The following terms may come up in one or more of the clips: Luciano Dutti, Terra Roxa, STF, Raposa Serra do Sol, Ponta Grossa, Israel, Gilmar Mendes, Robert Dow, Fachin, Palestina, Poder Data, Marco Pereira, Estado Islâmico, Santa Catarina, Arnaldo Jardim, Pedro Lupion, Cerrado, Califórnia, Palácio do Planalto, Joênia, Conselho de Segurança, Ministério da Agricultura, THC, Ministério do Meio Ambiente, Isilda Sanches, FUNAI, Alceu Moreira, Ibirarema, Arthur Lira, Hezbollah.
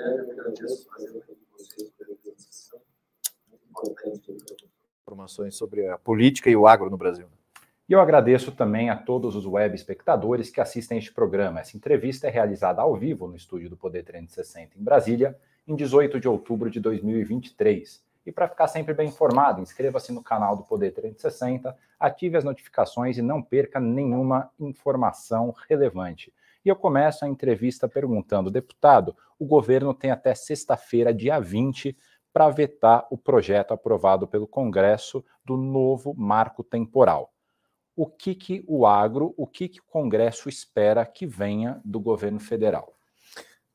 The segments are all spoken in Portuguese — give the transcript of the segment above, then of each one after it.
Guilherme, agradeço a presença de vocês pela organização. Muito importante informações sobre a política e o agro no Brasil. E eu agradeço também a todos os web espectadores que assistem este programa. Essa entrevista é realizada ao vivo no estúdio do Poder 360 em Brasília, em 18 de outubro de 2023. E para ficar sempre bem informado, inscreva-se no canal do Poder 360, ative as notificações e não perca nenhuma informação relevante. E eu começo a entrevista perguntando, deputado, o governo tem até sexta-feira, dia 20, para vetar o projeto aprovado pelo Congresso do novo marco temporal. O que o agro, o que o Congresso espera que venha do governo federal?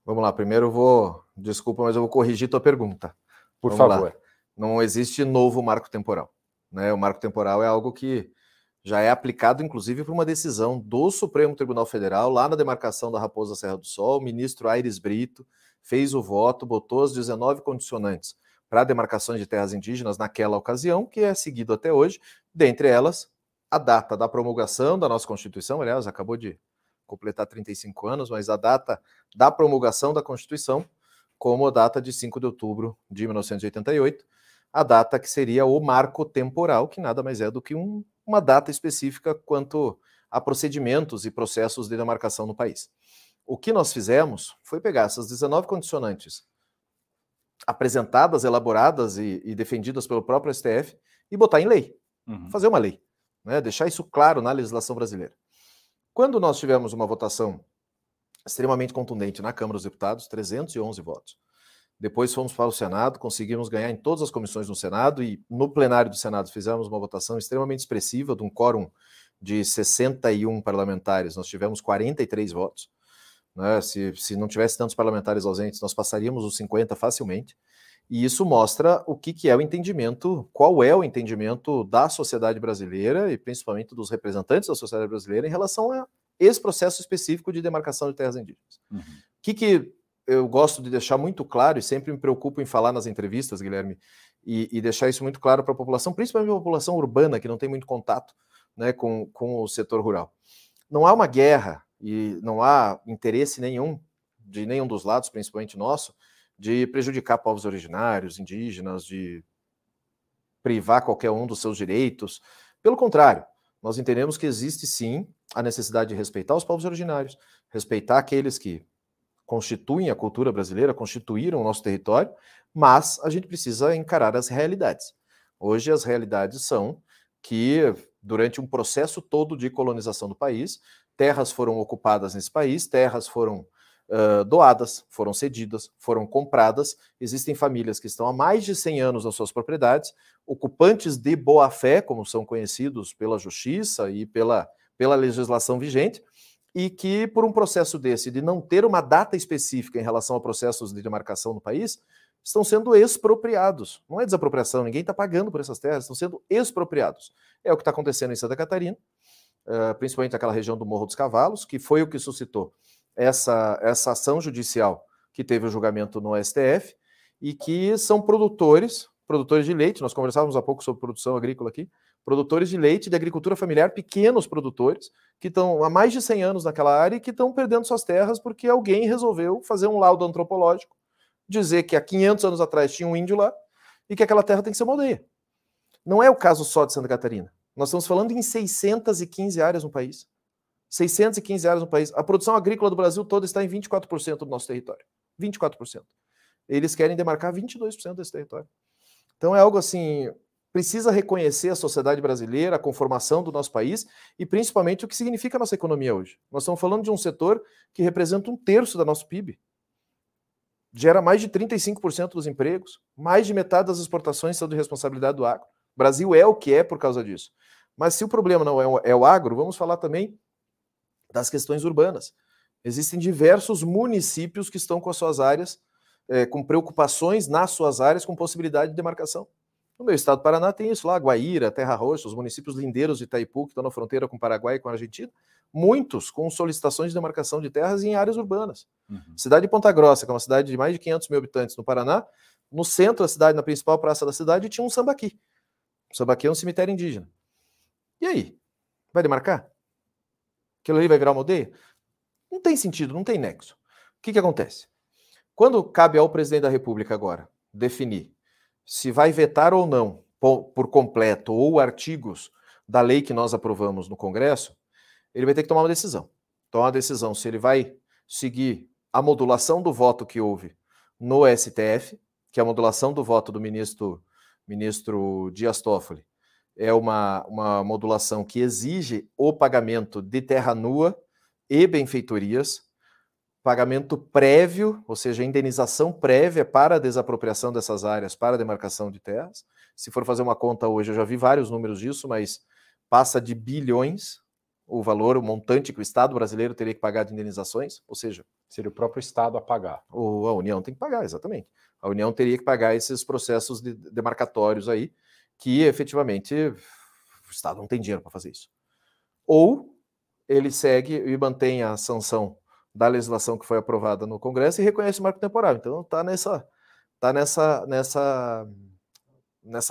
Vamos lá, primeiro eu vou, desculpa, mas eu vou corrigir tua pergunta. Por favor. Lá. Não existe novo marco temporal, né? O marco temporal é algo que já é aplicado, inclusive, por uma decisão do Supremo Tribunal Federal, lá na demarcação da Raposa Serra do Sol. O ministro Aires Brito fez o voto, botou as 19 condicionantes para demarcações de terras indígenas naquela ocasião, que é seguido até hoje, dentre elas, a data da promulgação da nossa Constituição, aliás, acabou de completar 35 anos, mas a data da promulgação da Constituição, como a data de 5 de outubro de 1988, a data que seria o marco temporal, que nada mais é do que uma data específica quanto a procedimentos e processos de demarcação no país. O que nós fizemos foi pegar essas 19 condicionantes apresentadas, elaboradas e defendidas pelo próprio STF e botar em lei, fazer uma lei, né? Deixar isso claro na legislação brasileira. Quando nós tivemos uma votação extremamente contundente na Câmara dos Deputados, 311 votos. Depois fomos para o Senado, conseguimos ganhar em todas as comissões no Senado e no plenário do Senado fizemos uma votação extremamente expressiva de um quórum de 61 parlamentares. Nós tivemos 43 votos. Né? Se não tivesse tantos parlamentares ausentes, nós passaríamos os 50 facilmente. E isso mostra o que é o entendimento, qual é o entendimento da sociedade brasileira e principalmente dos representantes da sociedade brasileira em relação a esse processo específico de demarcação de terras indígenas. O que eu gosto de deixar muito claro, e sempre me preocupo em falar nas entrevistas, Guilherme, e deixar isso muito claro para a população, principalmente a população urbana, que não tem muito contato, né, com o setor rural. Não há uma guerra e não há interesse nenhum, de nenhum dos lados, principalmente nosso, de prejudicar povos originários, indígenas, de privar qualquer um dos seus direitos. Pelo contrário, nós entendemos que existe, sim, a necessidade de respeitar os povos originários, respeitar aqueles que constituem a cultura brasileira, constituíram o nosso território, mas a gente precisa encarar as realidades. Hoje as realidades são que, durante um processo todo de colonização do país, terras foram ocupadas nesse país, terras foram doadas, foram cedidas, foram compradas. Existem famílias que estão há mais de 100 anos nas suas propriedades, ocupantes de boa-fé, como são conhecidos pela justiça e pela legislação vigente, e que por um processo desse de não ter uma data específica em relação a processos de demarcação no país, estão sendo expropriados. Não é desapropriação, ninguém está pagando por essas terras, estão sendo expropriados. É o que está acontecendo em Santa Catarina, principalmente naquela região do Morro dos Cavalos, que foi o que suscitou essa ação judicial que teve o julgamento no STF e que são produtores de leite. Nós conversávamos há pouco sobre produção agrícola aqui, produtores de leite, de agricultura familiar, pequenos produtores que estão há mais de 100 anos naquela área e que estão perdendo suas terras porque alguém resolveu fazer um laudo antropológico, dizer que há 500 anos atrás tinha um índio lá e que aquela terra tem que ser uma aldeia. Não é o caso só de Santa Catarina. Nós estamos falando em 615 áreas no país. 615 áreas no país. A produção agrícola do Brasil todo está em 24% do nosso território. 24%. Eles querem demarcar 22% desse território. Então é algo assim, precisa reconhecer a sociedade brasileira, a conformação do nosso país e principalmente o que significa a nossa economia hoje. Nós estamos falando de um setor que representa um terço do nosso PIB. Gera mais de 35% dos empregos, mais de metade das exportações são de responsabilidade do agro. O Brasil é o que é por causa disso. Mas se o problema não é o agro, vamos falar também das questões urbanas. Existem diversos municípios que estão com as suas áreas, com preocupações nas suas áreas, com possibilidade de demarcação. No meu estado do Paraná tem isso lá, Guaíra, Terra Roxa, os municípios lindeiros de Itaipu, que estão na fronteira com o Paraguai e com a Argentina, muitos com solicitações de demarcação de terras em áreas urbanas. Cidade de Ponta Grossa, que é uma cidade de mais de 500 mil habitantes no Paraná, no centro da cidade, na principal praça da cidade, tinha um sambaqui. O sambaqui é um cemitério indígena. E aí? Vai demarcar? Aquilo ali vai virar uma aldeia? Não tem sentido, não tem nexo. O que acontece? Quando cabe ao presidente da República agora definir se vai vetar ou não por completo ou artigos da lei que nós aprovamos no Congresso, ele vai ter que tomar uma decisão. Então, a decisão se ele vai seguir a modulação do voto que houve no STF, que a modulação do voto do ministro Dias Toffoli é uma modulação que exige o pagamento de terra nua e benfeitorias, pagamento prévio, ou seja, indenização prévia para a desapropriação dessas áreas, para a demarcação de terras. Se for fazer uma conta hoje, eu já vi vários números disso, mas passa de bilhões o valor, o montante que o Estado brasileiro teria que pagar de indenizações, ou seja... Seria o próprio Estado a pagar. Ou a União tem que pagar, exatamente. A União teria que pagar esses processos demarcatórios aí, que efetivamente o Estado não tem dinheiro para fazer isso. Ou ele segue e mantém a sanção da legislação que foi aprovada no Congresso e reconhece o marco temporal. Então está nessa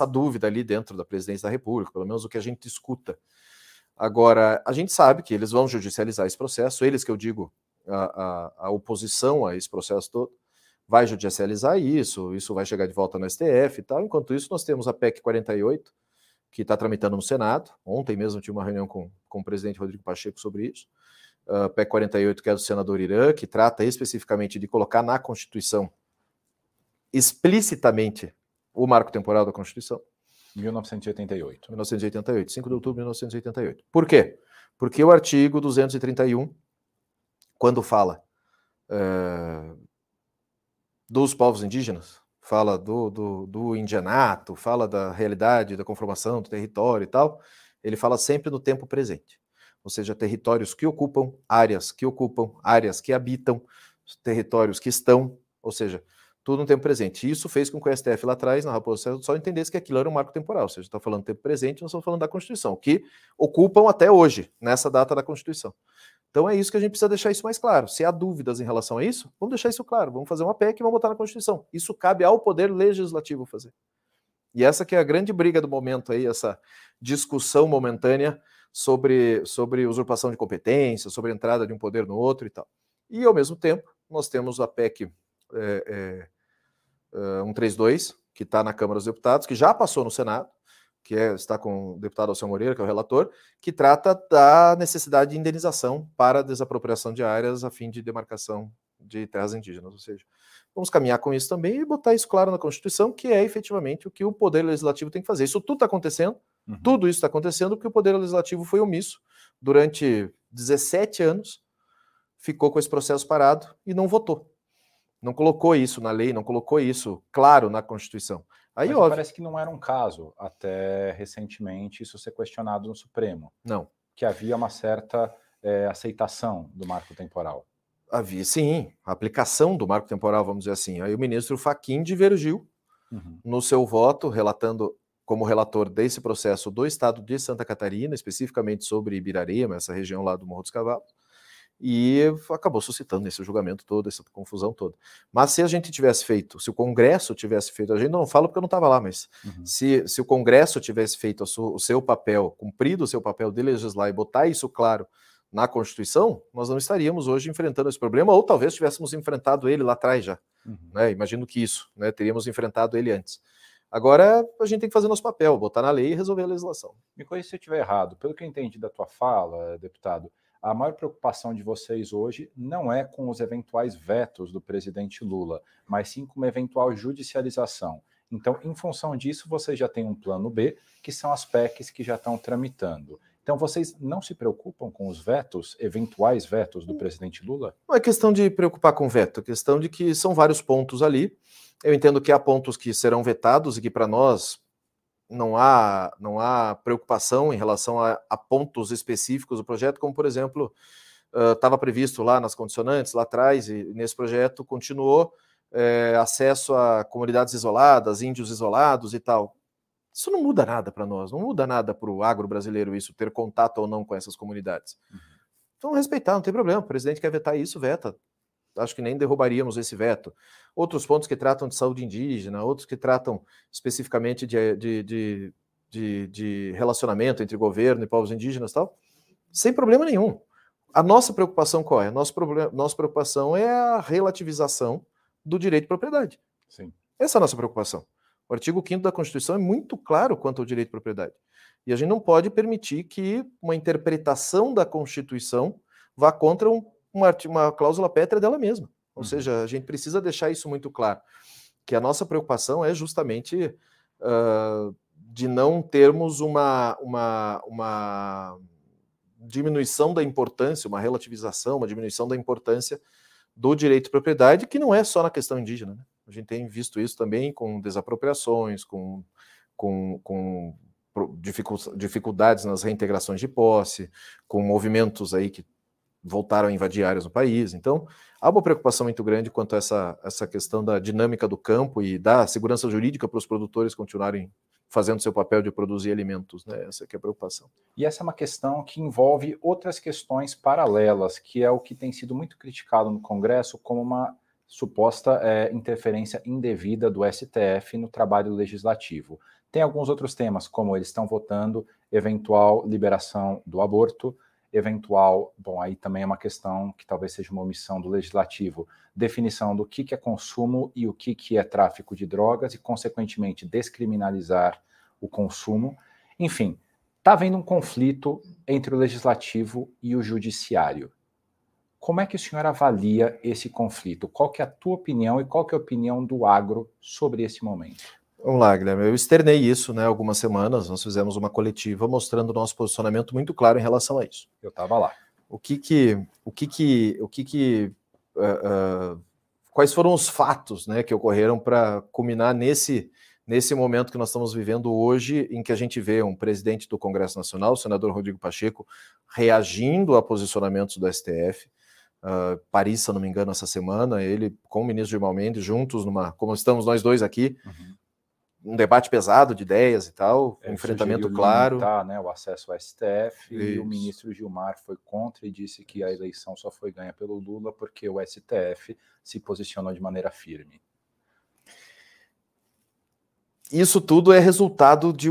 dúvida ali dentro da Presidência da República, pelo menos o que a gente escuta. Agora, a gente sabe que eles vão judicializar esse processo, eles que eu digo, a oposição a esse processo todo, vai judicializar isso vai chegar de volta no STF e tal. Enquanto isso, nós temos a PEC 48, que está tramitando no Senado. Ontem mesmo tive uma reunião com o presidente Rodrigo Pacheco sobre isso. A PEC 48, que é do senador Irã, que trata especificamente de colocar na Constituição explicitamente o marco temporal da Constituição. 1988. 1988, 5 de outubro de 1988. Por quê? Porque o artigo 231, quando fala dos povos indígenas, fala do indianato, fala da realidade, da conformação do território e tal, ele fala sempre do tempo presente. Ou seja, territórios que ocupam, áreas que habitam, territórios que estão, ou seja, tudo no tempo presente. Isso fez com que o STF lá atrás, na Raposa Serra do Sol, entendesse que aquilo era um marco temporal. Ou seja, está falando do tempo presente, nós estamos falando da Constituição, que ocupam até hoje, nessa data da Constituição. Então é isso que a gente precisa deixar isso mais claro. Se há dúvidas em relação a isso, vamos deixar isso claro. Vamos fazer uma PEC e vamos botar na Constituição. Isso cabe ao Poder Legislativo fazer. E essa que é a grande briga do momento aí, essa discussão momentânea sobre usurpação de competência, sobre a entrada de um poder no outro e tal. E, ao mesmo tempo, nós temos a PEC 132, que está na Câmara dos Deputados, que já passou no Senado, que está com o deputado Alceu Moreira, que é o relator, que trata da necessidade de indenização para desapropriação de áreas a fim de demarcação de terras indígenas. Ou seja, vamos caminhar com isso também e botar isso claro na Constituição, que é efetivamente o que o Poder Legislativo tem que fazer. Isso tudo está acontecendo. Uhum. Tudo isso está acontecendo porque o Poder Legislativo foi omisso durante 17 anos, ficou com esse processo parado e não votou. Não colocou isso na lei, não colocou isso claro na Constituição. Aí, mas óbvio, parece que não era um caso, até recentemente, isso ser questionado no Supremo. Não. Que havia uma certa aceitação do marco temporal. Havia, sim, a aplicação do marco temporal, vamos dizer assim. Aí o ministro Fachin divergiu no seu voto, relatando... como relator desse processo do Estado de Santa Catarina, especificamente sobre Ibirarema, essa região lá do Morro dos Cavalos, e acabou suscitando esse julgamento todo, essa confusão toda. Mas se a gente tivesse feito, se o Congresso tivesse feito, a gente não fala porque eu não estava lá, mas se o Congresso tivesse feito o seu papel, cumprido o seu papel de legislar e botar isso claro na Constituição, nós não estaríamos hoje enfrentando esse problema, ou talvez tivéssemos enfrentado ele lá atrás já. Né? Imagino que isso, né? Teríamos enfrentado ele antes. Agora, a gente tem que fazer nosso papel, botar na lei e resolver a legislação. Me corrija se eu estiver errado. Pelo que eu entendi da tua fala, deputado, a maior preocupação de vocês hoje não é com os eventuais vetos do presidente Lula, mas sim com uma eventual judicialização. Então, em função disso, vocês já têm um plano B, que são as PECs que já estão tramitando. Então, vocês não se preocupam com os vetos, eventuais vetos do presidente Lula? Não é questão de preocupar com veto, é questão de que são vários pontos ali. Eu entendo que há pontos que serão vetados e que para nós não há preocupação em relação a pontos específicos do projeto, como, por exemplo, estava previsto lá nas condicionantes, lá atrás, e nesse projeto continuou acesso a comunidades isoladas, índios isolados e tal. Isso não muda nada para nós, não muda nada para o agro brasileiro isso, ter contato ou não com essas comunidades. Então, respeitar, não tem problema, o presidente quer vetar isso, veta. Acho que nem derrubaríamos esse veto. Outros pontos que tratam de saúde indígena, outros que tratam especificamente de relacionamento entre governo e povos indígenas e tal, sem problema nenhum. A nossa preocupação qual é? A nossa preocupação é a relativização do direito de propriedade. Sim. Essa é a nossa preocupação. O artigo 5º da Constituição é muito claro quanto ao direito de propriedade. E a gente não pode permitir que uma interpretação da Constituição vá contra uma cláusula pétrea dela mesma. Ou seja, a gente precisa deixar isso muito claro, que a nossa preocupação é justamente de não termos uma diminuição da importância, uma relativização, uma diminuição da importância do direito de propriedade, que não é só na questão indígena, né? A gente tem visto isso também com desapropriações, com dificuldades nas reintegrações de posse, com movimentos aí que voltaram a invadir áreas no país. Então, há uma preocupação muito grande quanto a essa questão da dinâmica do campo e da segurança jurídica para os produtores continuarem fazendo seu papel de produzir alimentos, né? Essa que é a preocupação. E essa é uma questão que envolve outras questões paralelas, que é o que tem sido muito criticado no Congresso como uma suposta interferência indevida do STF no trabalho legislativo. Tem alguns outros temas, como eles estão votando eventual liberação do aborto, eventual, bom, aí também é uma questão que talvez seja uma omissão do legislativo, definição do que é consumo e o que é tráfico de drogas e, consequentemente, descriminalizar o consumo. Enfim, está havendo um conflito entre o legislativo e o judiciário. Como é que o senhor avalia esse conflito? Qual que é a tua opinião e qual que é a opinião do agro sobre esse momento? Vamos lá, Guilherme. Eu externei isso, né, algumas semanas. Nós fizemos uma coletiva mostrando o nosso posicionamento muito claro em relação a isso. Eu estava lá. Quais foram os fatos, né, que ocorreram para culminar nesse momento que nós estamos vivendo hoje, em que a gente vê um presidente do Congresso Nacional, o senador Rodrigo Pacheco, reagindo a posicionamentos do STF. Paris, se não me engano, essa semana, ele com o ministro Gilmar Mendes, juntos, como estamos nós dois aqui, um debate pesado de ideias e tal, um enfrentamento claro. Limitar, né, o acesso ao STF, e o ministro Gilmar foi contra e disse que a eleição só foi ganha pelo Lula porque o STF se posicionou de maneira firme. Isso tudo é resultado de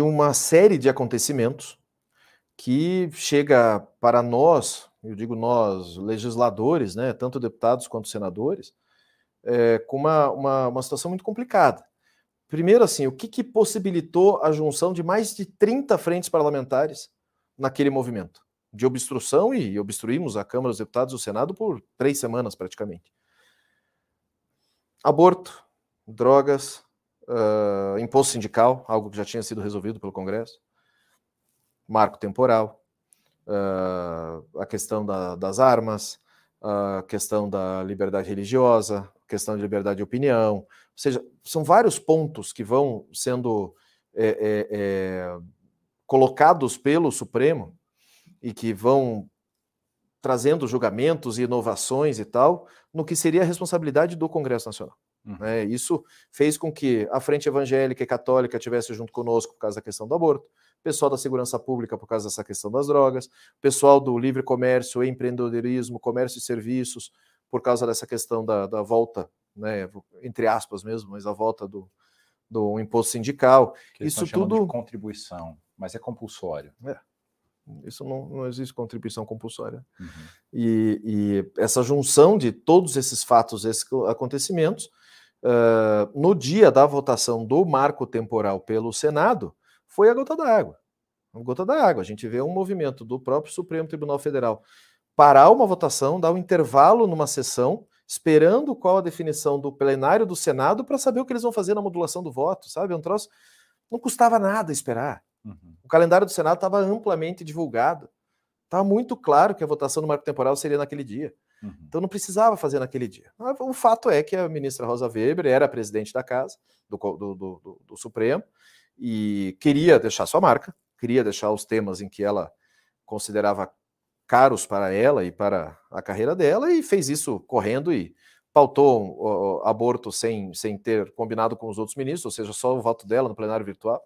uma série de acontecimentos que chega para nós, eu digo nós, legisladores, né, tanto deputados quanto senadores, com uma situação muito complicada. Primeiro, assim, o que possibilitou a junção de mais de 30 frentes parlamentares naquele movimento de obstrução, e obstruímos a Câmara dos Deputados e o Senado por 3 semanas, praticamente. Aborto, drogas, imposto sindical, algo que já tinha sido resolvido pelo Congresso, marco temporal, a questão das armas, a questão da liberdade religiosa, questão de liberdade de opinião, ou seja, são vários pontos que vão sendo colocados pelo Supremo e que vão trazendo julgamentos e inovações e tal, no que seria a responsabilidade do Congresso Nacional. Né? Isso fez com que a Frente Evangélica e Católica estivesse junto conosco por causa da questão do aborto, pessoal da segurança pública por causa dessa questão das drogas, pessoal do livre comércio, empreendedorismo, comércio e serviços, por causa dessa questão da volta, né, entre aspas mesmo, mas a volta do imposto sindical. Que isso tudo de contribuição, mas é compulsório. Isso não existe contribuição compulsória. E essa junção de todos esses fatos, esses acontecimentos, no dia da votação do marco temporal pelo Senado, foi a gota d'água. A gota d'água. A gente vê um movimento do próprio Supremo Tribunal Federal parar uma votação, dar um intervalo numa sessão, esperando qual a definição do plenário do Senado para saber o que eles vão fazer na modulação do voto, sabe? Um troço não custava nada esperar. O calendário do Senado estava amplamente divulgado. Estava muito claro que a votação do marco temporal seria naquele dia. Então não precisava fazer naquele dia. O fato é que a ministra Rosa Weber era a presidente da casa, do Supremo, e queria deixar sua marca, queria deixar os temas em que ela considerava caros para ela e para a carreira dela, e fez isso correndo e pautou aborto sem ter combinado com os outros ministros, ou seja, só o voto dela no plenário virtual.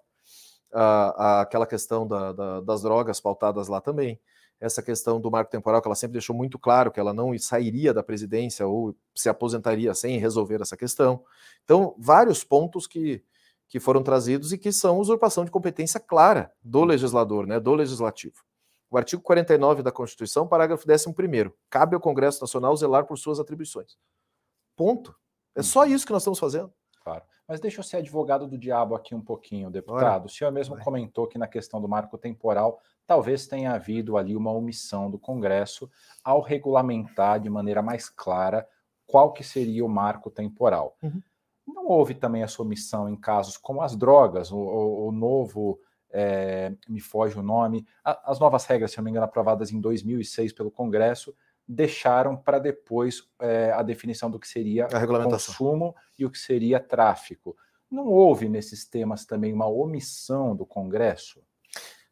Aquela questão das drogas pautadas lá também. Essa questão do marco temporal, que ela sempre deixou muito claro que ela não sairia da presidência ou se aposentaria sem resolver essa questão. Então, vários pontos que foram trazidos e que são usurpação de competência clara do legislador, né, do legislativo. O artigo 49 da Constituição, parágrafo 11º, cabe ao Congresso Nacional zelar por suas atribuições. Ponto. É só isso que nós estamos fazendo. Claro. Mas deixa eu ser advogado do diabo aqui um pouquinho, deputado. O senhor mesmo comentou que na questão do marco temporal talvez tenha havido ali uma omissão do Congresso ao regulamentar de maneira mais clara qual que seria o marco temporal. Uhum. Não houve também essa omissão em casos como as drogas, o novo, me foge o nome, as novas regras, se não me engano, aprovadas em 2006 pelo Congresso, deixaram para depois a definição do que seria consumo e o que seria tráfico. Não houve nesses temas também uma omissão do Congresso?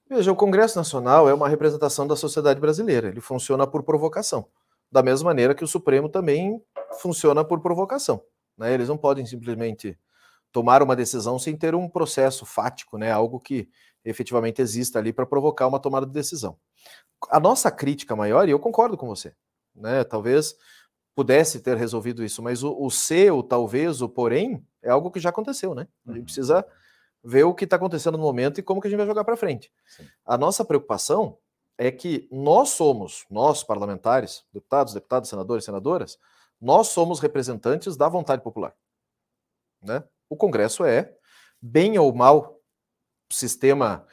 Veja, o Congresso Nacional é uma representação da sociedade brasileira, ele funciona por provocação, da mesma maneira que o Supremo também funciona por provocação. Né? Eles não podem simplesmente tomar uma decisão sem ter um processo fático, né? Algo que efetivamente exista ali para provocar uma tomada de decisão. A nossa crítica maior, e eu concordo com você, né? Talvez pudesse ter resolvido isso, mas o seu, talvez, o porém, é algo que já aconteceu, né? A gente precisa ver o que está acontecendo no momento e como que a gente vai jogar para frente. Sim. A nossa preocupação é que nós parlamentares, deputados, deputadas, senadores, senadoras, nós somos representantes da vontade popular, né? O Congresso é, bem ou mal, o sistema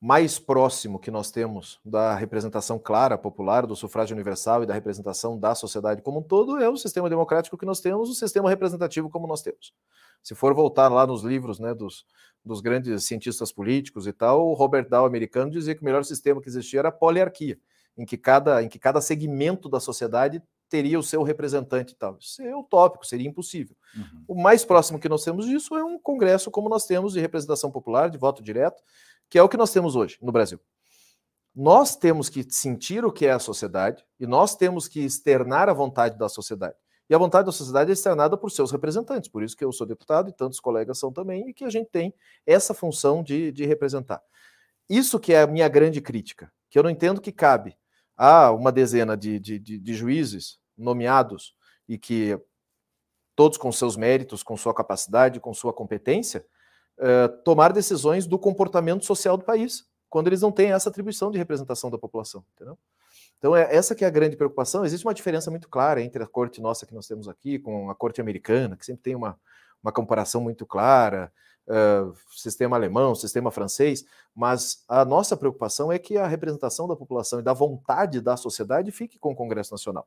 mais próximo que nós temos da representação clara, popular, do sufrágio universal e da representação da sociedade como um todo, é o sistema democrático que nós temos, o sistema representativo como nós temos. Se for voltar lá nos livros, né, dos grandes cientistas políticos e tal, o Robert Dow, americano, dizia que o melhor sistema que existia era a poliarquia, em que cada segmento da sociedade teria o seu representante e tal. Isso é utópico, seria impossível. Uhum. O mais próximo que nós temos disso é um Congresso como nós temos de representação popular, de voto direto, que é o que nós temos hoje no Brasil. Nós temos que sentir o que é a sociedade e nós temos que externar a vontade da sociedade. E a vontade da sociedade é externada por seus representantes, por isso que eu sou deputado e tantos colegas são também, e que a gente tem essa função de representar. Isso que é a minha grande crítica, que eu não entendo que cabe a uma dezena de juízes nomeados e que todos com seus méritos, com sua capacidade, com sua competência, tomar decisões do comportamento social do país, quando eles não têm essa atribuição de representação da população, entendeu? Então, essa que é a grande preocupação. Existe uma diferença muito clara entre a corte nossa que nós temos aqui com a corte americana, que sempre tem uma comparação muito clara, sistema alemão, sistema francês, mas a nossa preocupação é que a representação da população e da vontade da sociedade fique com o Congresso Nacional.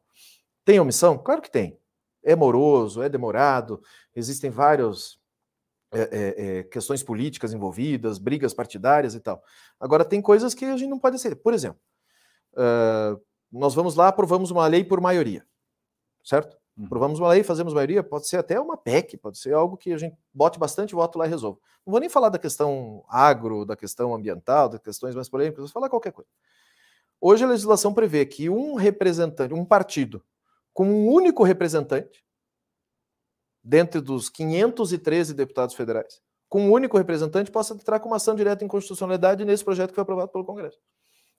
Tem omissão? Claro que tem. É moroso, é demorado, existem vários... questões políticas envolvidas, brigas partidárias e tal. Agora, tem coisas que a gente não pode aceitar. Por exemplo, nós vamos lá, aprovamos uma lei por maioria, certo? Aprovamos uma lei, fazemos maioria, pode ser até uma PEC, pode ser algo que a gente bote bastante voto lá e resolva. Não vou nem falar da questão agro, da questão ambiental, das questões mais polêmicas, vou falar qualquer coisa. Hoje a legislação prevê que um representante, um partido, com um único representante, dentre dos 513 deputados federais, com um único representante, possa entrar com uma ação direta em constitucionalidade nesse projeto que foi aprovado pelo Congresso.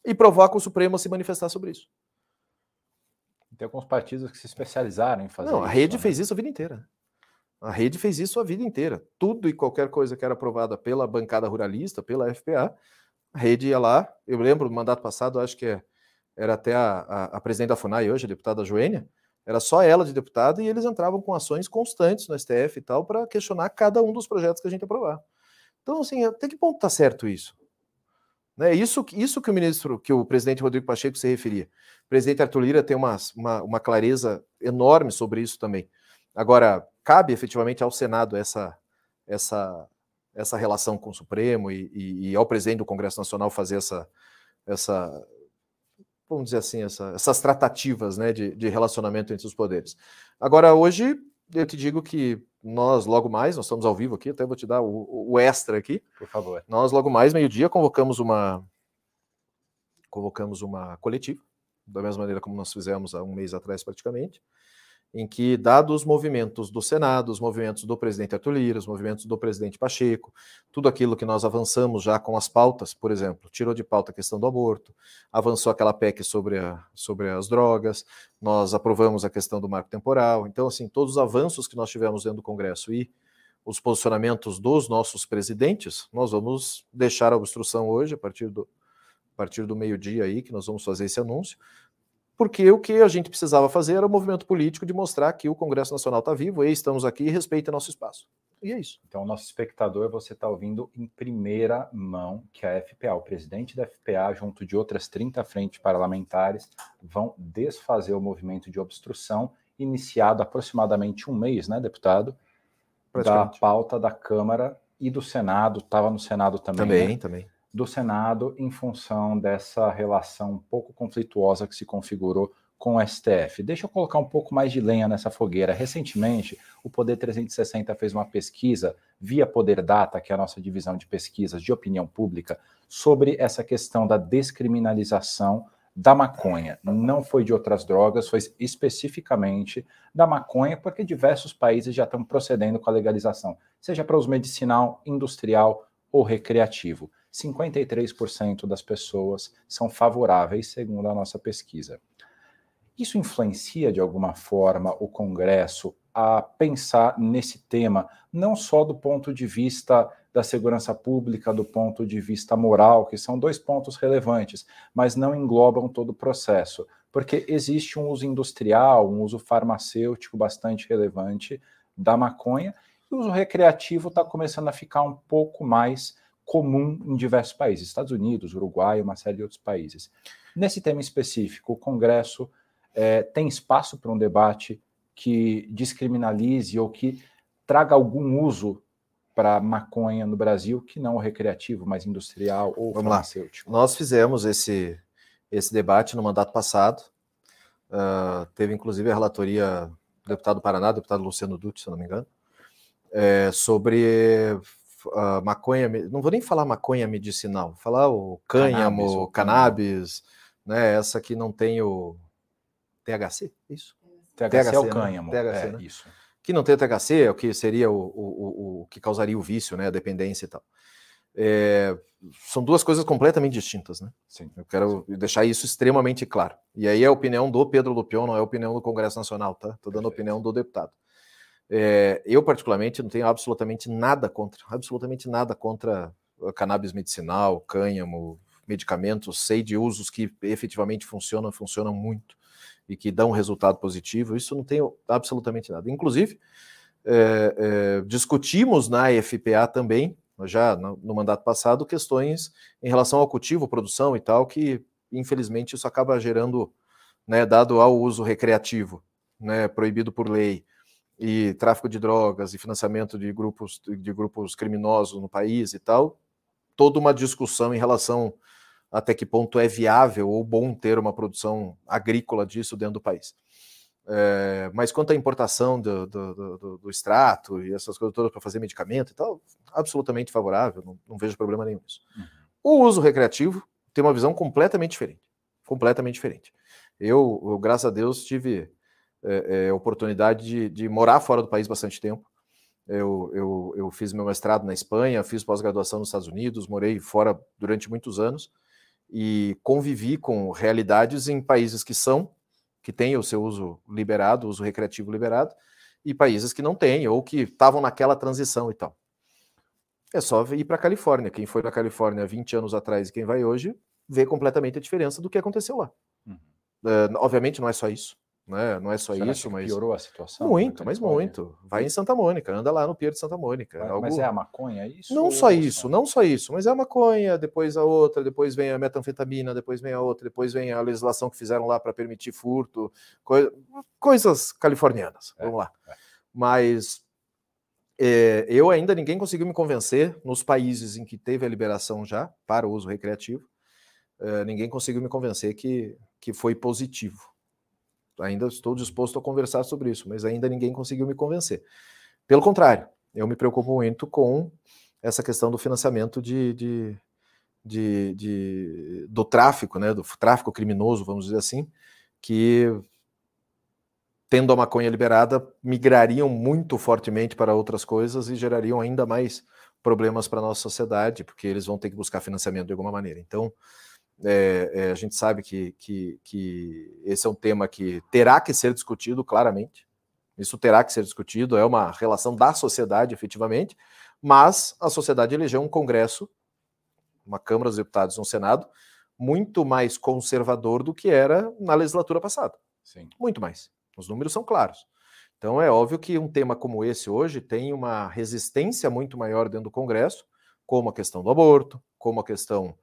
E provoca o Supremo a se manifestar sobre isso. Tem alguns partidos que se especializaram em fazer isso. Não, a rede fez isso a vida inteira. A rede fez isso a vida inteira. Tudo e qualquer coisa que era aprovada pela bancada ruralista, pela FPA, a rede ia lá. Eu lembro, no mandato passado, acho que era até a presidente da FUNAI hoje, a deputada Joênia, era só ela de deputada e eles entravam com ações constantes no STF e tal para questionar cada um dos projetos que a gente aprovar. Então, assim, até que ponto está certo isso? Né? Isso que o presidente Rodrigo Pacheco se referia. O presidente Arthur Lira tem uma clareza enorme sobre isso também. Agora, cabe efetivamente ao Senado essa relação com o Supremo e ao presidente do Congresso Nacional fazer essa vamos dizer assim, essas tratativas, né, de relacionamento entre os poderes. Agora, hoje, eu te digo que nós, logo mais, nós estamos ao vivo aqui, até vou te dar o extra aqui. Por favor. Nós, logo mais, meio-dia, convocamos uma coletiva, da mesma maneira como nós fizemos há um mês atrás, praticamente, em que, dados os movimentos do Senado, os movimentos do presidente Arthur Lira, os movimentos do presidente Pacheco, tudo aquilo que nós avançamos já com as pautas, por exemplo, tirou de pauta a questão do aborto, avançou aquela PEC sobre as drogas, nós aprovamos a questão do marco temporal. Então, assim, todos os avanços que nós tivemos dentro do Congresso e os posicionamentos dos nossos presidentes, nós vamos deixar a obstrução hoje, a partir do meio-dia aí, que nós vamos fazer esse anúncio, porque o que a gente precisava fazer era o movimento político de mostrar que o Congresso Nacional está vivo, e estamos aqui, respeita nosso espaço. E é isso. Então, nosso espectador, você está ouvindo em primeira mão que a FPA, o presidente da FPA, junto de outras 30 frentes parlamentares, vão desfazer o movimento de obstrução iniciado aproximadamente um mês, né, deputado? Da pauta da Câmara e do Senado, estava no Senado também. Também. Do Senado, em função dessa relação um pouco conflituosa que se configurou com o STF. Deixa eu colocar um pouco mais de lenha nessa fogueira. Recentemente, o Poder 360 fez uma pesquisa via Poder Data, que é a nossa divisão de pesquisas de opinião pública, sobre essa questão da descriminalização da maconha. Não foi de outras drogas, foi especificamente da maconha, porque diversos países já estão procedendo com a legalização, seja para uso medicinal, industrial ou recreativo. 53% das pessoas são favoráveis, segundo a nossa pesquisa. Isso influencia, de alguma forma, o Congresso a pensar nesse tema, não só do ponto de vista da segurança pública, do ponto de vista moral, que são dois pontos relevantes, mas não englobam todo o processo, porque existe um uso industrial, um uso farmacêutico bastante relevante da maconha, e o uso recreativo está começando a ficar um pouco mais comum em diversos países, Estados Unidos, Uruguai, uma série de outros países. Nesse tema específico, o Congresso tem espaço para um debate que descriminalize ou que traga algum uso para maconha no Brasil, que não o recreativo, mas industrial ou farmacêutico? Nós fizemos esse debate no mandato passado, teve inclusive a relatoria do deputado do Paraná, deputado Luciano Dutti, se eu não me engano, sobre maconha, não vou nem falar maconha medicinal, vou falar o cânhamo, cannabis, né, essa que não tem o THC, isso? THC é o cânhamo. THC, né? Isso. Que não tem o THC, é o que seria o que causaria o vício, né? A dependência e tal. São duas coisas completamente distintas, né? Sim. Eu quero deixar isso extremamente claro. E aí é a opinião do Pedro Lupion, não é a opinião do Congresso Nacional, tá? Estou dando a opinião do deputado. Eu, particularmente, não tenho absolutamente nada contra cannabis medicinal, cânhamo, medicamentos, sei de usos que efetivamente funcionam muito, e que dão um resultado positivo, isso não tem absolutamente nada. Inclusive, discutimos na FPA também, já no mandato passado, questões em relação ao cultivo, produção e tal, que infelizmente isso acaba gerando, né, dado ao uso recreativo, né, proibido por lei, e tráfico de drogas, e financiamento de grupos criminosos no país e tal, toda uma discussão em relação até que ponto é viável ou bom ter uma produção agrícola disso dentro do país. Mas quanto à importação do extrato e essas coisas todas para fazer medicamento e tal, absolutamente favorável, não vejo problema nenhum nisso. Uhum. O uso recreativo tem uma visão completamente diferente. Completamente diferente. Eu graças a Deus, tive oportunidade de morar fora do país bastante tempo. Eu fiz meu mestrado na Espanha, fiz pós-graduação nos Estados Unidos, morei fora durante muitos anos, e convivi com realidades em países que têm o seu uso liberado, uso recreativo liberado, e países que não têm, ou que estavam naquela transição e tal. É só ir para a Califórnia. Quem foi da Califórnia 20 anos atrás e quem vai hoje, vê completamente a diferença do que aconteceu lá. Uhum. Obviamente não é só isso, né? Não é só isso, mas piorou a situação? Muito, mas muito. Vai em Santa Mônica, anda lá no pier de Santa Mônica. Mas é a maconha isso? Não só isso, mas é a maconha, depois a outra, depois vem a metanfetamina, depois vem a outra, depois vem a legislação que fizeram lá para permitir furto, coisas californianas, vamos lá. Mas ninguém conseguiu me convencer, nos países em que teve a liberação já, para o uso recreativo, ninguém conseguiu me convencer que foi positivo. Ainda estou disposto a conversar sobre isso, mas ainda ninguém conseguiu me convencer. Pelo contrário, eu me preocupo muito com essa questão do financiamento do tráfico, né, do tráfico criminoso, vamos dizer assim, que, tendo a maconha liberada, migrariam muito fortemente para outras coisas e gerariam ainda mais problemas para a nossa sociedade, porque eles vão ter que buscar financiamento de alguma maneira. Então, a gente sabe que esse é um tema que terá que ser discutido claramente, isso terá que ser discutido, é uma relação da sociedade efetivamente, mas a sociedade elegeu um Congresso, uma Câmara dos Deputados e um Senado, muito mais conservador do que era na legislatura passada. Sim. Muito mais. Os números são claros. Então é óbvio que um tema como esse hoje tem uma resistência muito maior dentro do Congresso, como a questão do aborto, como a questão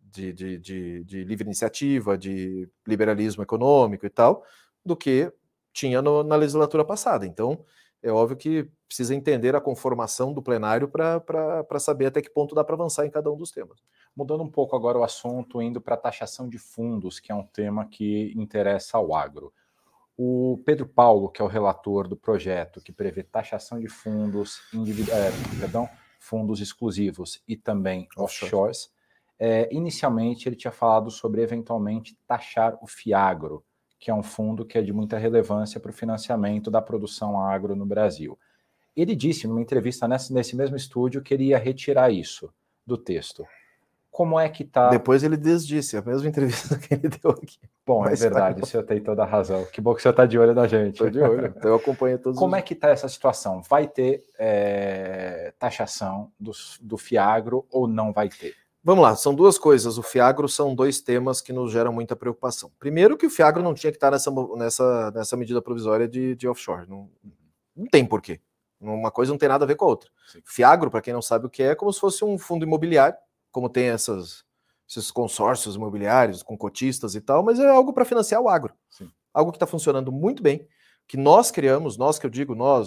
de livre iniciativa, de liberalismo econômico e tal, do que tinha na legislatura passada. Então é óbvio que precisa entender a conformação do plenário para saber até que ponto dá para avançar em cada um dos temas. Mudando um pouco agora o assunto, indo para a taxação de fundos, que é um tema que interessa ao agro. O Pedro Paulo, que é o relator do projeto, que prevê taxação de fundos, fundos exclusivos e também offshores, inicialmente ele tinha falado sobre eventualmente taxar o FIAGRO, que é um fundo que é de muita relevância para o financiamento da produção agro no Brasil. Ele disse, numa entrevista nesse mesmo estúdio, que ele ia retirar isso do texto. Como é que está... Depois ele desdisse, a mesma entrevista que ele deu aqui. Bom, mas é verdade, tá... o senhor tem toda a razão. Que bom que o senhor está de olho na gente. Estou de olho, eu acompanho todos. Como é que está essa situação? Vai ter taxação do FIAGRO ou não vai ter? Vamos lá, são duas coisas. O FIAGRO são dois temas que nos geram muita preocupação. Primeiro que o FIAGRO não tinha que estar nessa medida provisória de offshore. Não tem porquê. Uma coisa não tem nada a ver com a outra. Sim. FIAGRO, para quem não sabe o que é como se fosse um fundo imobiliário, como tem esses consórcios imobiliários com cotistas e tal, mas é algo para financiar o agro. Sim. Algo que está funcionando muito bem, que nós criamos, nós,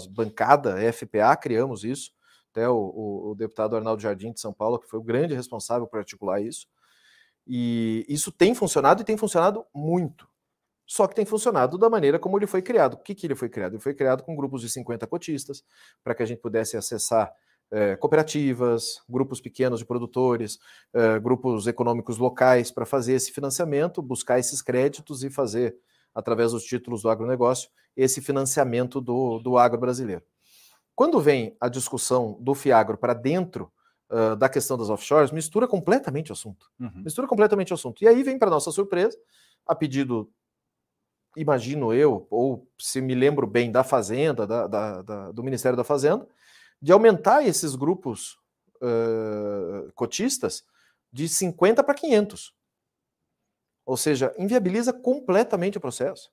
bancada, FPA, criamos isso. Até o deputado Arnaldo Jardim de São Paulo, que foi o grande responsável por articular isso. E isso tem funcionado e tem funcionado muito. Só que tem funcionado da maneira como ele foi criado. O que ele foi criado? Ele foi criado com grupos de 50 cotistas, para que a gente pudesse acessar cooperativas, grupos pequenos de produtores, grupos econômicos locais para fazer esse financiamento, buscar esses créditos e fazer, através dos títulos do agronegócio, esse financiamento do agro brasileiro. Quando vem a discussão do FIAGRO para dentro da questão das offshores, mistura completamente o assunto. Uhum. Mistura completamente o assunto. E aí vem, para nossa surpresa, a pedido, imagino eu, ou se me lembro bem, da Fazenda, do Ministério da Fazenda, de aumentar esses grupos cotistas de 50 para 500. Ou seja, inviabiliza completamente o processo.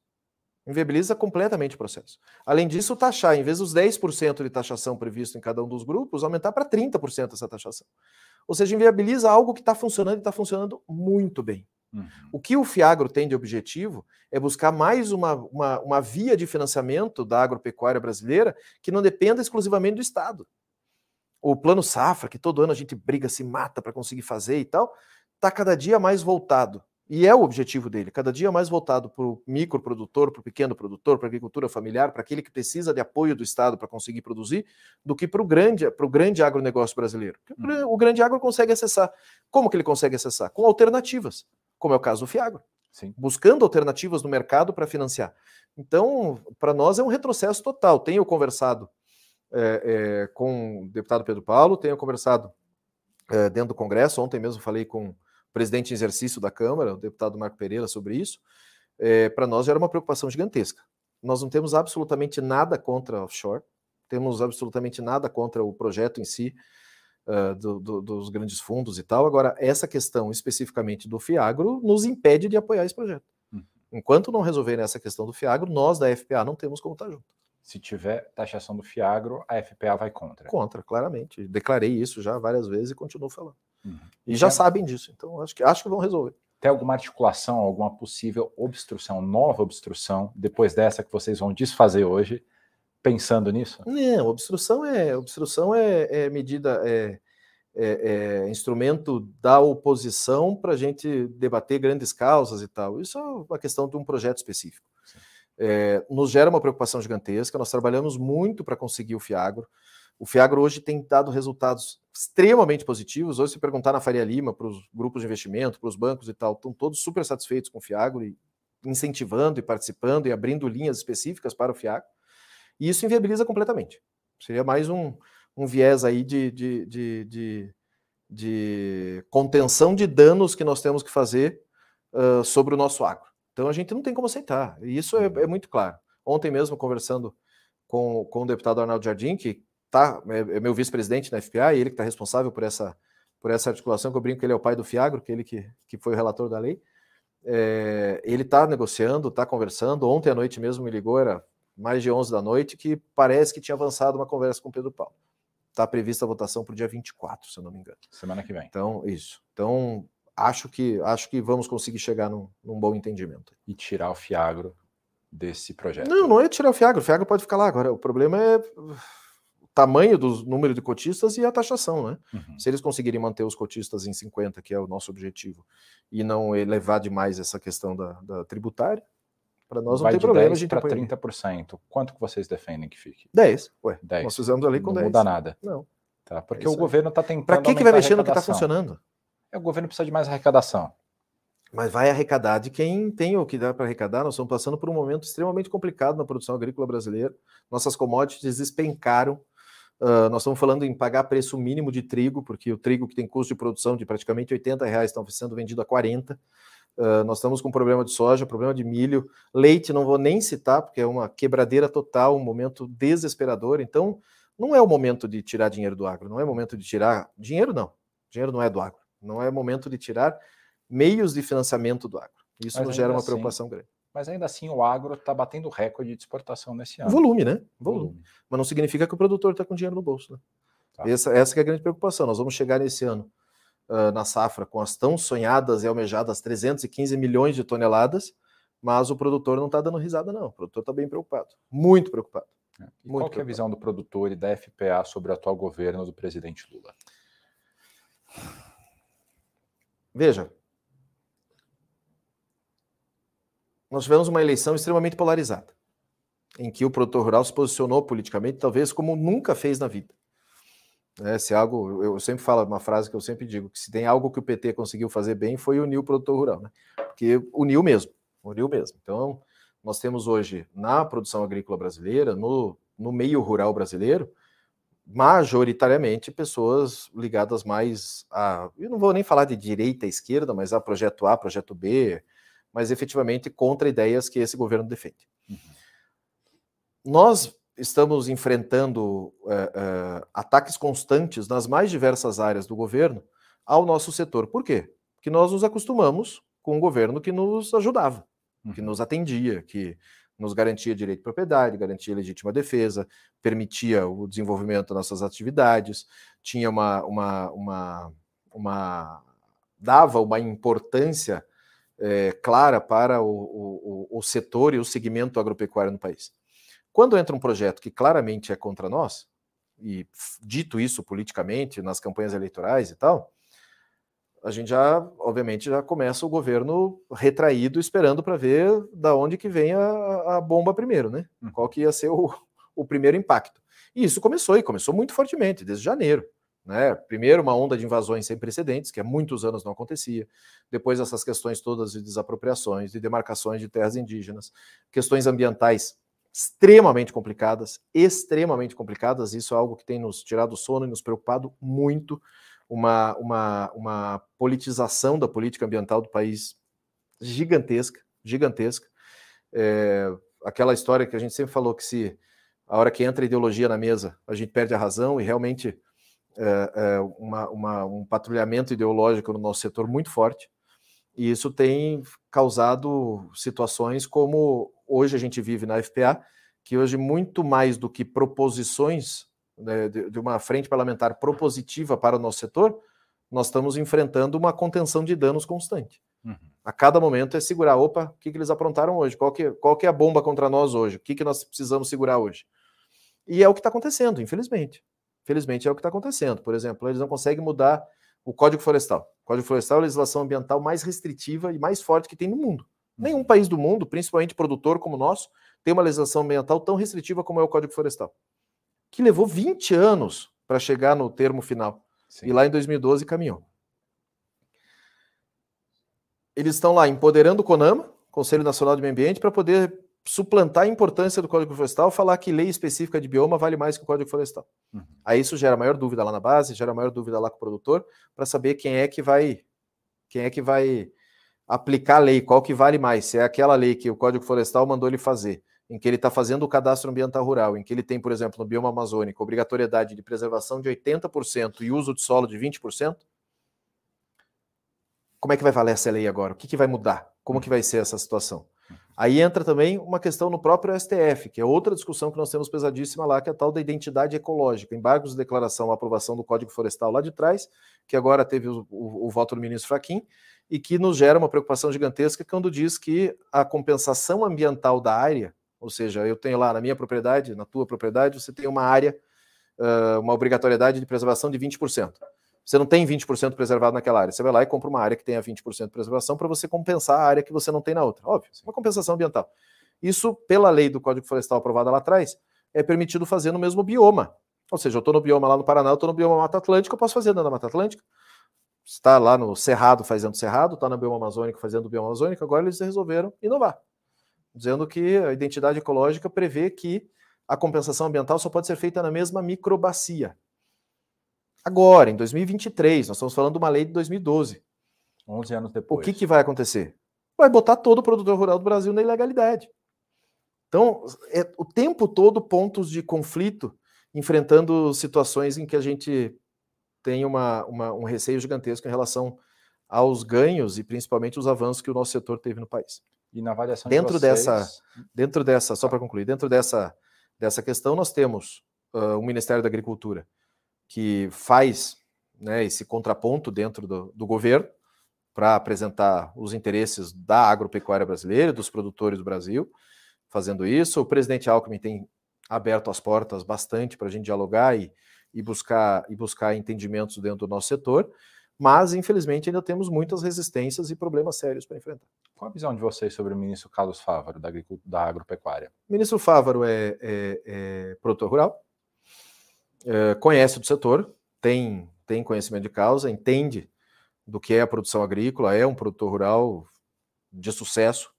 Inviabiliza completamente o processo. Além disso, taxar, em vez dos 10% de taxação previsto em cada um dos grupos, aumentar para 30% essa taxação. Ou seja, inviabiliza algo que está funcionando e está funcionando muito bem. Uhum. O que o FIAGRO tem de objetivo é buscar mais uma via de financiamento da agropecuária brasileira que não dependa exclusivamente do Estado. O plano safra, que todo ano a gente briga, se mata para conseguir fazer e tal, está cada dia mais voltado, e é o objetivo dele, cada dia mais voltado para o microprodutor, para o pequeno produtor, para a agricultura familiar, para aquele que precisa de apoio do Estado para conseguir produzir, do que para o grande agronegócio brasileiro. O grande agro consegue acessar. Como que ele consegue acessar? Com alternativas, como é o caso do FIAGRO. Sim. Buscando alternativas no mercado para financiar. Então, para nós é um retrocesso total. Tenho conversado com o deputado Pedro Paulo, tenho conversado dentro do Congresso, ontem mesmo falei com o presidente em exercício da Câmara, o deputado Marco Pereira, sobre isso. Para nós era uma preocupação gigantesca. Nós não temos absolutamente nada contra offshore, temos absolutamente nada contra o projeto em si, dos grandes fundos e tal. Agora, essa questão especificamente do FIAGRO nos impede de apoiar esse projeto. Enquanto não resolverem essa questão do FIAGRO, nós da FPA não temos como estar junto. Se tiver taxação do FIAGRO, a FPA vai contra. Contra, claramente. Declarei isso já várias vezes e continuo falando. Uhum. E já sabem disso, então acho que vão resolver. Tem alguma articulação, alguma possível obstrução, nova obstrução, depois dessa que vocês vão desfazer hoje? Pensando nisso? Não, obstrução é medida, é instrumento da oposição para a gente debater grandes causas e tal. Isso é uma questão de um projeto específico. Nos gera uma preocupação gigantesca, nós trabalhamos muito para conseguir o FIAGRO. O FIAGRO hoje tem dado resultados extremamente positivos. Hoje, se perguntar na Faria Lima, para os grupos de investimento, para os bancos e tal, estão todos super satisfeitos com o FIAGRO, e incentivando e participando e abrindo linhas específicas para o FIAGRO. E isso inviabiliza completamente. Seria mais um viés aí de contenção de danos que nós temos que fazer sobre o nosso agro. Então a gente não tem como aceitar. E isso é muito claro. Ontem mesmo, conversando com o deputado Arnaldo Jardim, que é meu vice-presidente na FPA, e ele que está responsável por essa por essa articulação, que eu brinco que ele é o pai do Fiagro, que ele que foi o relator da lei. Ele está negociando, está conversando. Ontem à noite mesmo me ligou, era mais de 11 da noite, que parece que tinha avançado uma conversa com o Pedro Paulo. Está prevista a votação para o dia 24, se eu não me engano. Semana que vem. Então, isso. Então, acho que vamos conseguir chegar num bom entendimento. E tirar o Fiagro desse projeto. Não, não é tirar o Fiagro. O Fiagro pode ficar lá agora. O problema é o tamanho do número de cotistas e a taxação, né? Uhum. Se eles conseguirem manter os cotistas em 50, que é o nosso objetivo, e não elevar demais essa questão da tributária, para nós não vai tem de problema. 10 para 30%. Quanto que vocês defendem que fique? 10. Ué, 10. Nós fizemos ali com não 10. Não muda nada. Não. Tá, porque o governo está tentando. Para que vai mexer no que está funcionando? O governo precisa de mais arrecadação. Mas vai arrecadar de quem tem o que dá para arrecadar. Nós estamos passando por um momento extremamente complicado na produção agrícola brasileira. Nossas commodities despencaram. Nós estamos falando em pagar preço mínimo de trigo, porque o trigo que tem custo de produção de praticamente R$80 está sendo vendido a R$40. Nós estamos com problema de soja, problema de milho, leite, não vou nem citar, porque é uma quebradeira total, um momento desesperador. Então, não é o momento de tirar dinheiro do agro, não é momento de tirar... Dinheiro não. Dinheiro não é do agro. Não é momento de tirar meios de financiamento do agro. Isso nos gera uma preocupação grande. Mas ainda assim o agro está batendo recorde de exportação nesse ano. Volume, né? Volume. Mas não significa que o produtor está com dinheiro no bolso, né? Tá. Essa que é a grande preocupação. Nós vamos chegar nesse ano na safra com as tão sonhadas e almejadas 315 milhões de toneladas, mas o produtor não está dando risada, não. O produtor está bem preocupado, muito preocupado. É. E muito qual que é a visão do produtor e da FPA sobre o atual governo do presidente Lula? Veja, nós tivemos uma eleição extremamente polarizada, em que o produtor rural se posicionou politicamente, talvez como nunca fez na vida. Se algo, eu sempre falo uma frase que eu sempre digo, que se tem algo que o PT conseguiu fazer bem foi unir o produtor rural, né? Porque uniu mesmo. Então, nós temos hoje na produção agrícola brasileira, no meio rural brasileiro, majoritariamente pessoas ligadas mais a, eu não vou nem falar de direita e esquerda, mas a projeto A, projeto B, mas efetivamente contra ideias que esse governo defende. Uhum. Nós estamos enfrentando ataques constantes nas mais diversas áreas do governo ao nosso setor. Por quê? Porque nós nos acostumamos com um governo que nos ajudava, que nos atendia, que nos garantia direito de propriedade, garantia legítima defesa, permitia o desenvolvimento das nossas atividades, tinha dava uma importância clara para o setor e o segmento agropecuário no país. Quando entra um projeto que claramente é contra nós, e dito isso politicamente, nas campanhas eleitorais e tal, a gente obviamente, já começa o governo retraído, esperando para ver da onde que vem a bomba primeiro, né? Qual que ia ser o primeiro impacto. E isso começou muito fortemente, desde janeiro, né? Primeiro uma onda de invasões sem precedentes, que há muitos anos não acontecia, depois essas questões todas de desapropriações, de demarcações de terras indígenas, questões ambientais extremamente complicadas, isso é algo que tem nos tirado o sono e nos preocupado muito, uma politização da política ambiental do país gigantesca. Aquela história que a gente sempre falou que se a hora que entra a ideologia na mesa, a gente perde a razão, e realmente um patrulhamento ideológico no nosso setor muito forte, e isso tem causado situações como hoje a gente vive na FPA, que hoje muito mais do que proposições, né, de uma frente parlamentar propositiva para o nosso setor, nós estamos enfrentando uma contenção de danos constante. Uhum. A cada momento é segurar, opa, o que eles aprontaram hoje? Qual que é a bomba contra nós hoje? O que nós precisamos segurar hoje? E é o que está acontecendo, infelizmente. Infelizmente é o que está acontecendo. Por exemplo, eles não conseguem mudar o Código Florestal. O Código Florestal é a legislação ambiental mais restritiva e mais forte que tem no mundo. Nenhum país do mundo, principalmente produtor como o nosso, tem uma legislação ambiental tão restritiva como é o Código Florestal, que levou 20 anos para chegar no termo final. Sim. E lá em 2012 caminhou. Eles estão lá empoderando o CONAMA, Conselho Nacional de Meio Ambiente, para poder suplantar a importância do Código Florestal, falar que lei específica de bioma vale mais que o Código Florestal. Uhum. Aí isso gera maior dúvida lá na base, gera maior dúvida lá com o produtor, para saber quem é que vai aplicar a lei, qual que vale mais, se é aquela lei que o Código Florestal mandou ele fazer, em que ele está fazendo o cadastro ambiental rural, em que ele tem, por exemplo, no bioma amazônico, obrigatoriedade de preservação de 80% e uso de solo de 20%, como é que vai valer essa lei agora? O que, que vai mudar? Como que vai ser essa situação? Aí entra também uma questão no próprio STF, que é outra discussão que nós temos pesadíssima lá, que é a tal da identidade ecológica, embargos de declaração, aprovação do Código Florestal lá de trás, que agora teve o voto do ministro Fachin, e que nos gera uma preocupação gigantesca quando diz que a compensação ambiental da área, ou seja, eu tenho lá na minha propriedade, na tua propriedade, você tem uma área, uma obrigatoriedade de preservação de 20%. Você não tem 20% preservado naquela área. Você vai lá e compra uma área que tenha 20% de preservação para você compensar a área que você não tem na outra. Óbvio, uma compensação ambiental. Isso, pela lei do Código Florestal aprovada lá atrás, é permitido fazer no mesmo bioma. Ou seja, eu estou no bioma lá no Paraná, eu estou no bioma Mata Atlântica, eu posso fazer dentro da Mata Atlântica. Está lá no Cerrado fazendo Cerrado, está no bioma Amazônico fazendo o bioma Amazônico. Agora eles resolveram inovar, dizendo que a identidade ecológica prevê que a compensação ambiental só pode ser feita na mesma microbacia. Agora, em 2023, nós estamos falando de uma lei de 2012. 11 anos depois. O que, que vai acontecer? Vai botar todo o produtor rural do Brasil na ilegalidade. Então, é o tempo todo pontos de conflito, enfrentando situações em que a gente tem um receio gigantesco em relação aos ganhos e principalmente os avanços que o nosso setor teve no país. E na avaliação dentro de vocês... Dentro dessa, só para concluir, dentro dessa questão nós temos o Ministério da Agricultura, que faz, né, esse contraponto dentro do governo para apresentar os interesses da agropecuária brasileira, dos produtores do Brasil, fazendo isso. O presidente Alckmin tem aberto as portas bastante para a gente dialogar e buscar entendimentos dentro do nosso setor, mas, infelizmente, ainda temos muitas resistências e problemas sérios para enfrentar. Qual a visão de vocês sobre o ministro Carlos Fávaro, da agropecuária? O ministro Fávaro é produtor rural, conhece do setor, tem conhecimento de causa, entende do que é a produção agrícola, é um produtor rural de sucesso,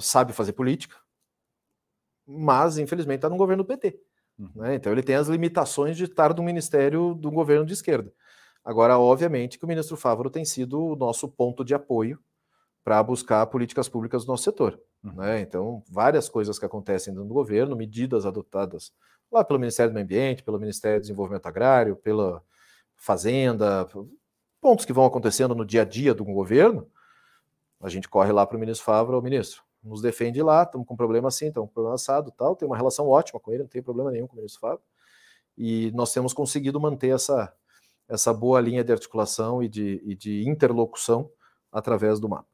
sabe fazer política, mas, infelizmente, está no governo do PT. Né? Então, ele tem as limitações de estar no ministério do governo de esquerda. Agora, obviamente, que o ministro Fávaro tem sido o nosso ponto de apoio para buscar políticas públicas do nosso setor. Né? Então, várias coisas que acontecem dentro do governo, medidas adotadas lá pelo Ministério do Meio Ambiente, pelo Ministério do Desenvolvimento Agrário, pela Fazenda, pontos que vão acontecendo no dia a dia do governo, a gente corre lá para o ministro Fávaro, o ministro nos defende lá, estamos com problema assim, estamos com problema assado, tal, tem uma relação ótima com ele, não tem problema nenhum com o ministro Fávaro, e nós temos conseguido manter essa boa linha de articulação e de interlocução através do mapa.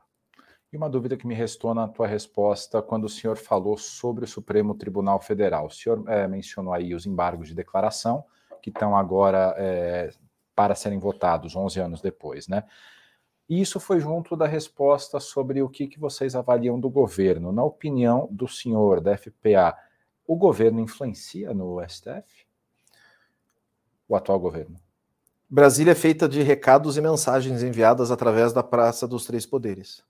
E uma dúvida que me restou na tua resposta quando o senhor falou sobre o Supremo Tribunal Federal. O senhor mencionou aí os embargos de declaração, que estão agora para serem votados 11 anos depois, né? E isso foi junto da resposta sobre o que vocês avaliam do governo. Na opinião do senhor, da FPA, o governo influencia no STF? O atual governo? Brasília é feita de recados e mensagens enviadas através da Praça dos Três Poderes.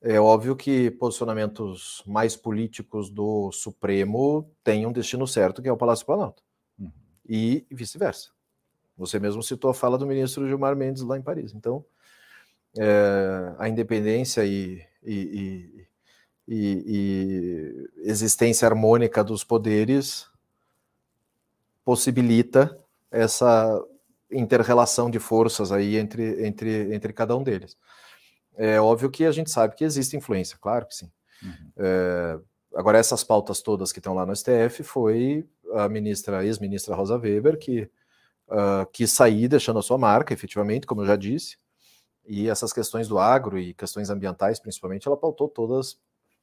É óbvio que posicionamentos mais políticos do Supremo têm um destino certo, que é o Palácio do Planalto. Uhum. E vice-versa. Você mesmo citou a fala do ministro Gilmar Mendes lá em Paris. Então, a independência e existência harmônica dos poderes possibilita essa inter-relação de forças aí entre cada um deles. É óbvio que a gente sabe que existe influência, claro que sim. Uhum. Agora, essas pautas todas que estão lá no STF foi a ex-ministra Rosa Weber que quis sair deixando a sua marca, efetivamente, como eu já disse, e essas questões do agro e questões ambientais, principalmente, ela pautou todas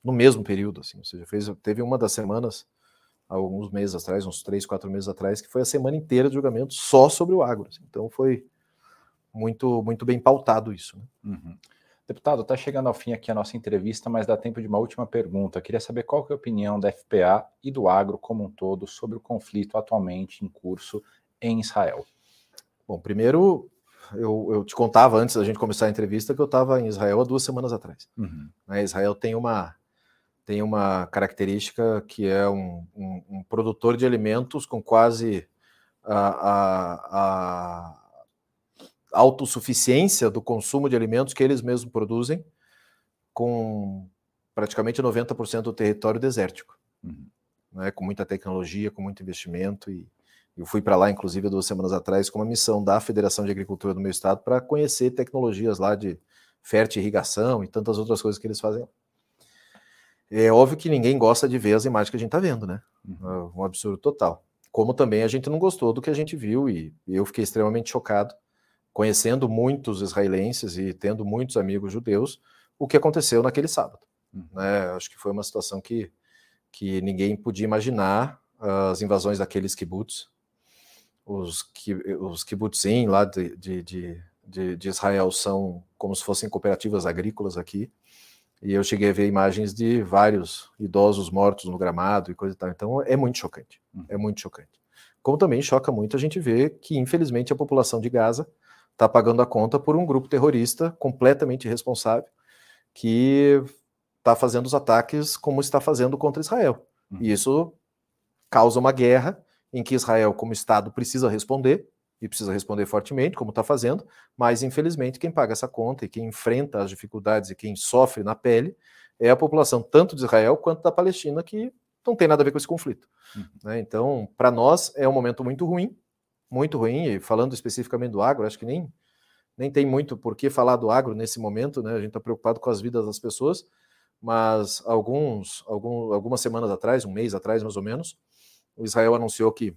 no mesmo período, assim, ou seja, teve uma das semanas, alguns meses atrás, uns 3, 4 meses atrás, que foi a semana inteira de julgamento só sobre o agro, assim, então foi muito, muito bem pautado isso, né? Uhum. Deputado, está chegando ao fim aqui a nossa entrevista, mas dá tempo de uma última pergunta. Queria saber qual que é a opinião da FPA e do agro como um todo sobre o conflito atualmente em curso em Israel. Bom, primeiro, eu te contava antes da gente começar a entrevista que eu estava em Israel há 2 semanas atrás. Uhum. Israel tem uma característica que é um produtor de alimentos com quase a autossuficiência do consumo de alimentos que eles mesmos produzem, com praticamente 90% do território desértico, uhum, né, com muita tecnologia, com muito investimento, e Eu fui para lá, inclusive, 2 semanas atrás, com uma missão da Federação de Agricultura do meu estado para conhecer tecnologias lá de fértil irrigação e tantas outras coisas que eles fazem. É óbvio que ninguém gosta de ver as imagens que a gente está vendo, né? É um absurdo total. Como também a gente não gostou do que a gente viu, e eu fiquei extremamente chocado, conhecendo muitos israelenses e tendo muitos amigos judeus, o que aconteceu naquele sábado. Né? Acho que foi uma situação que ninguém podia imaginar, as invasões daqueles kibbutz, os kibbutzim lá de Israel são como se fossem cooperativas agrícolas aqui, e eu cheguei a ver imagens de vários idosos mortos no gramado e coisa e tal. Então é muito chocante, é muito chocante. Como também choca muito a gente ver que, infelizmente, a população de Gaza está pagando a conta por um grupo terrorista completamente irresponsável que está fazendo os ataques como está fazendo contra Israel. E isso causa uma guerra em que Israel, como Estado, precisa responder, e precisa responder fortemente, como está fazendo, mas, infelizmente, quem paga essa conta e quem enfrenta as dificuldades e quem sofre na pele é a população tanto de Israel quanto da Palestina, que não tem nada a ver com esse conflito. Né? Então, para nós, é um momento muito ruim, e falando especificamente do agro, acho que nem tem muito por que falar do agro nesse momento, né? A gente está preocupado com as vidas das pessoas, mas algumas semanas atrás, um mês atrás, mais ou menos, o Israel anunciou que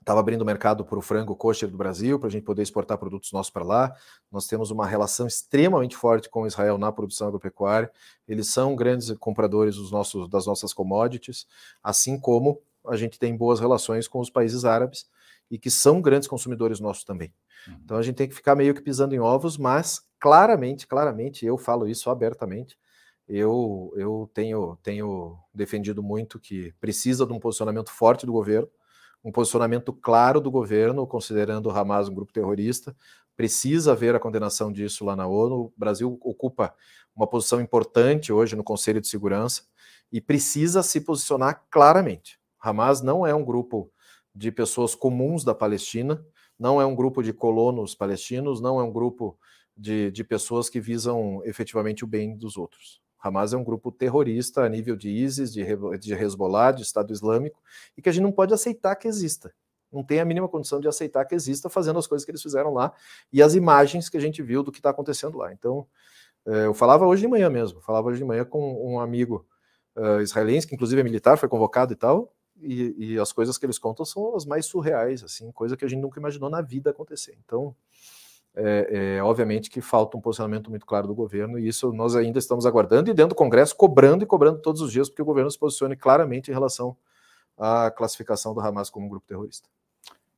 estava abrindo o mercado para o frango kosher do Brasil, para a gente poder exportar produtos nossos para lá. Nós temos uma relação extremamente forte com Israel na produção agropecuária. Eles são grandes compradores das nossas commodities, assim como a gente tem boas relações com os países árabes, e que são grandes consumidores nossos também. Então a gente tem que ficar meio que pisando em ovos, mas claramente, eu falo isso abertamente, eu tenho defendido muito que precisa de um posicionamento forte do governo, um posicionamento claro do governo, considerando o Hamas um grupo terrorista. Precisa haver a condenação disso lá na ONU. O Brasil ocupa uma posição importante hoje no Conselho de Segurança e precisa se posicionar claramente. Hamas não é um grupo de pessoas comuns da Palestina, não é um grupo de colonos palestinos, não é um grupo de pessoas que visam efetivamente o bem dos outros. Hamas é um grupo terrorista a nível de ISIS, de Hezbollah, de Estado Islâmico, e que a gente não pode aceitar que exista. Não tem a mínima condição de aceitar que exista, fazendo as coisas que eles fizeram lá e as imagens que a gente viu do que está acontecendo lá. Então, eu falava hoje de manhã mesmo, com um amigo israelense, que inclusive é militar, foi convocado e tal, e as coisas que eles contam são as mais surreais, assim, coisa que a gente nunca imaginou na vida acontecer. Então, obviamente que falta um posicionamento muito claro do governo, e isso nós ainda estamos aguardando, e dentro do Congresso cobrando todos os dias, porque o governo se posicione claramente em relação à classificação do Hamas como um grupo terrorista.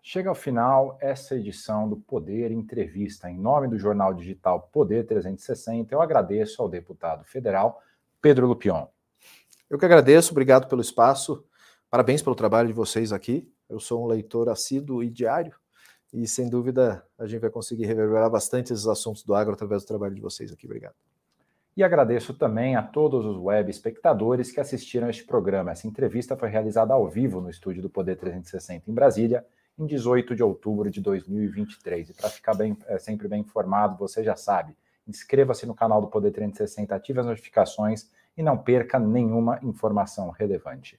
Chega ao final essa edição do Poder Entrevista. Em nome do jornal digital Poder 360, eu agradeço ao deputado federal Pedro Lupion. Eu que agradeço, obrigado pelo espaço, parabéns pelo trabalho de vocês aqui. Eu sou um leitor assíduo e diário, e, sem dúvida, a gente vai conseguir reverberar bastante esses assuntos do agro através do trabalho de vocês aqui. Obrigado. E agradeço também a todos os web espectadores que assistiram este programa. Essa entrevista foi realizada ao vivo no estúdio do Poder 360 em Brasília, em 18 de outubro de 2023. E para ficar sempre bem informado, você já sabe, inscreva-se no canal do Poder 360, ative as notificações e não perca nenhuma informação relevante.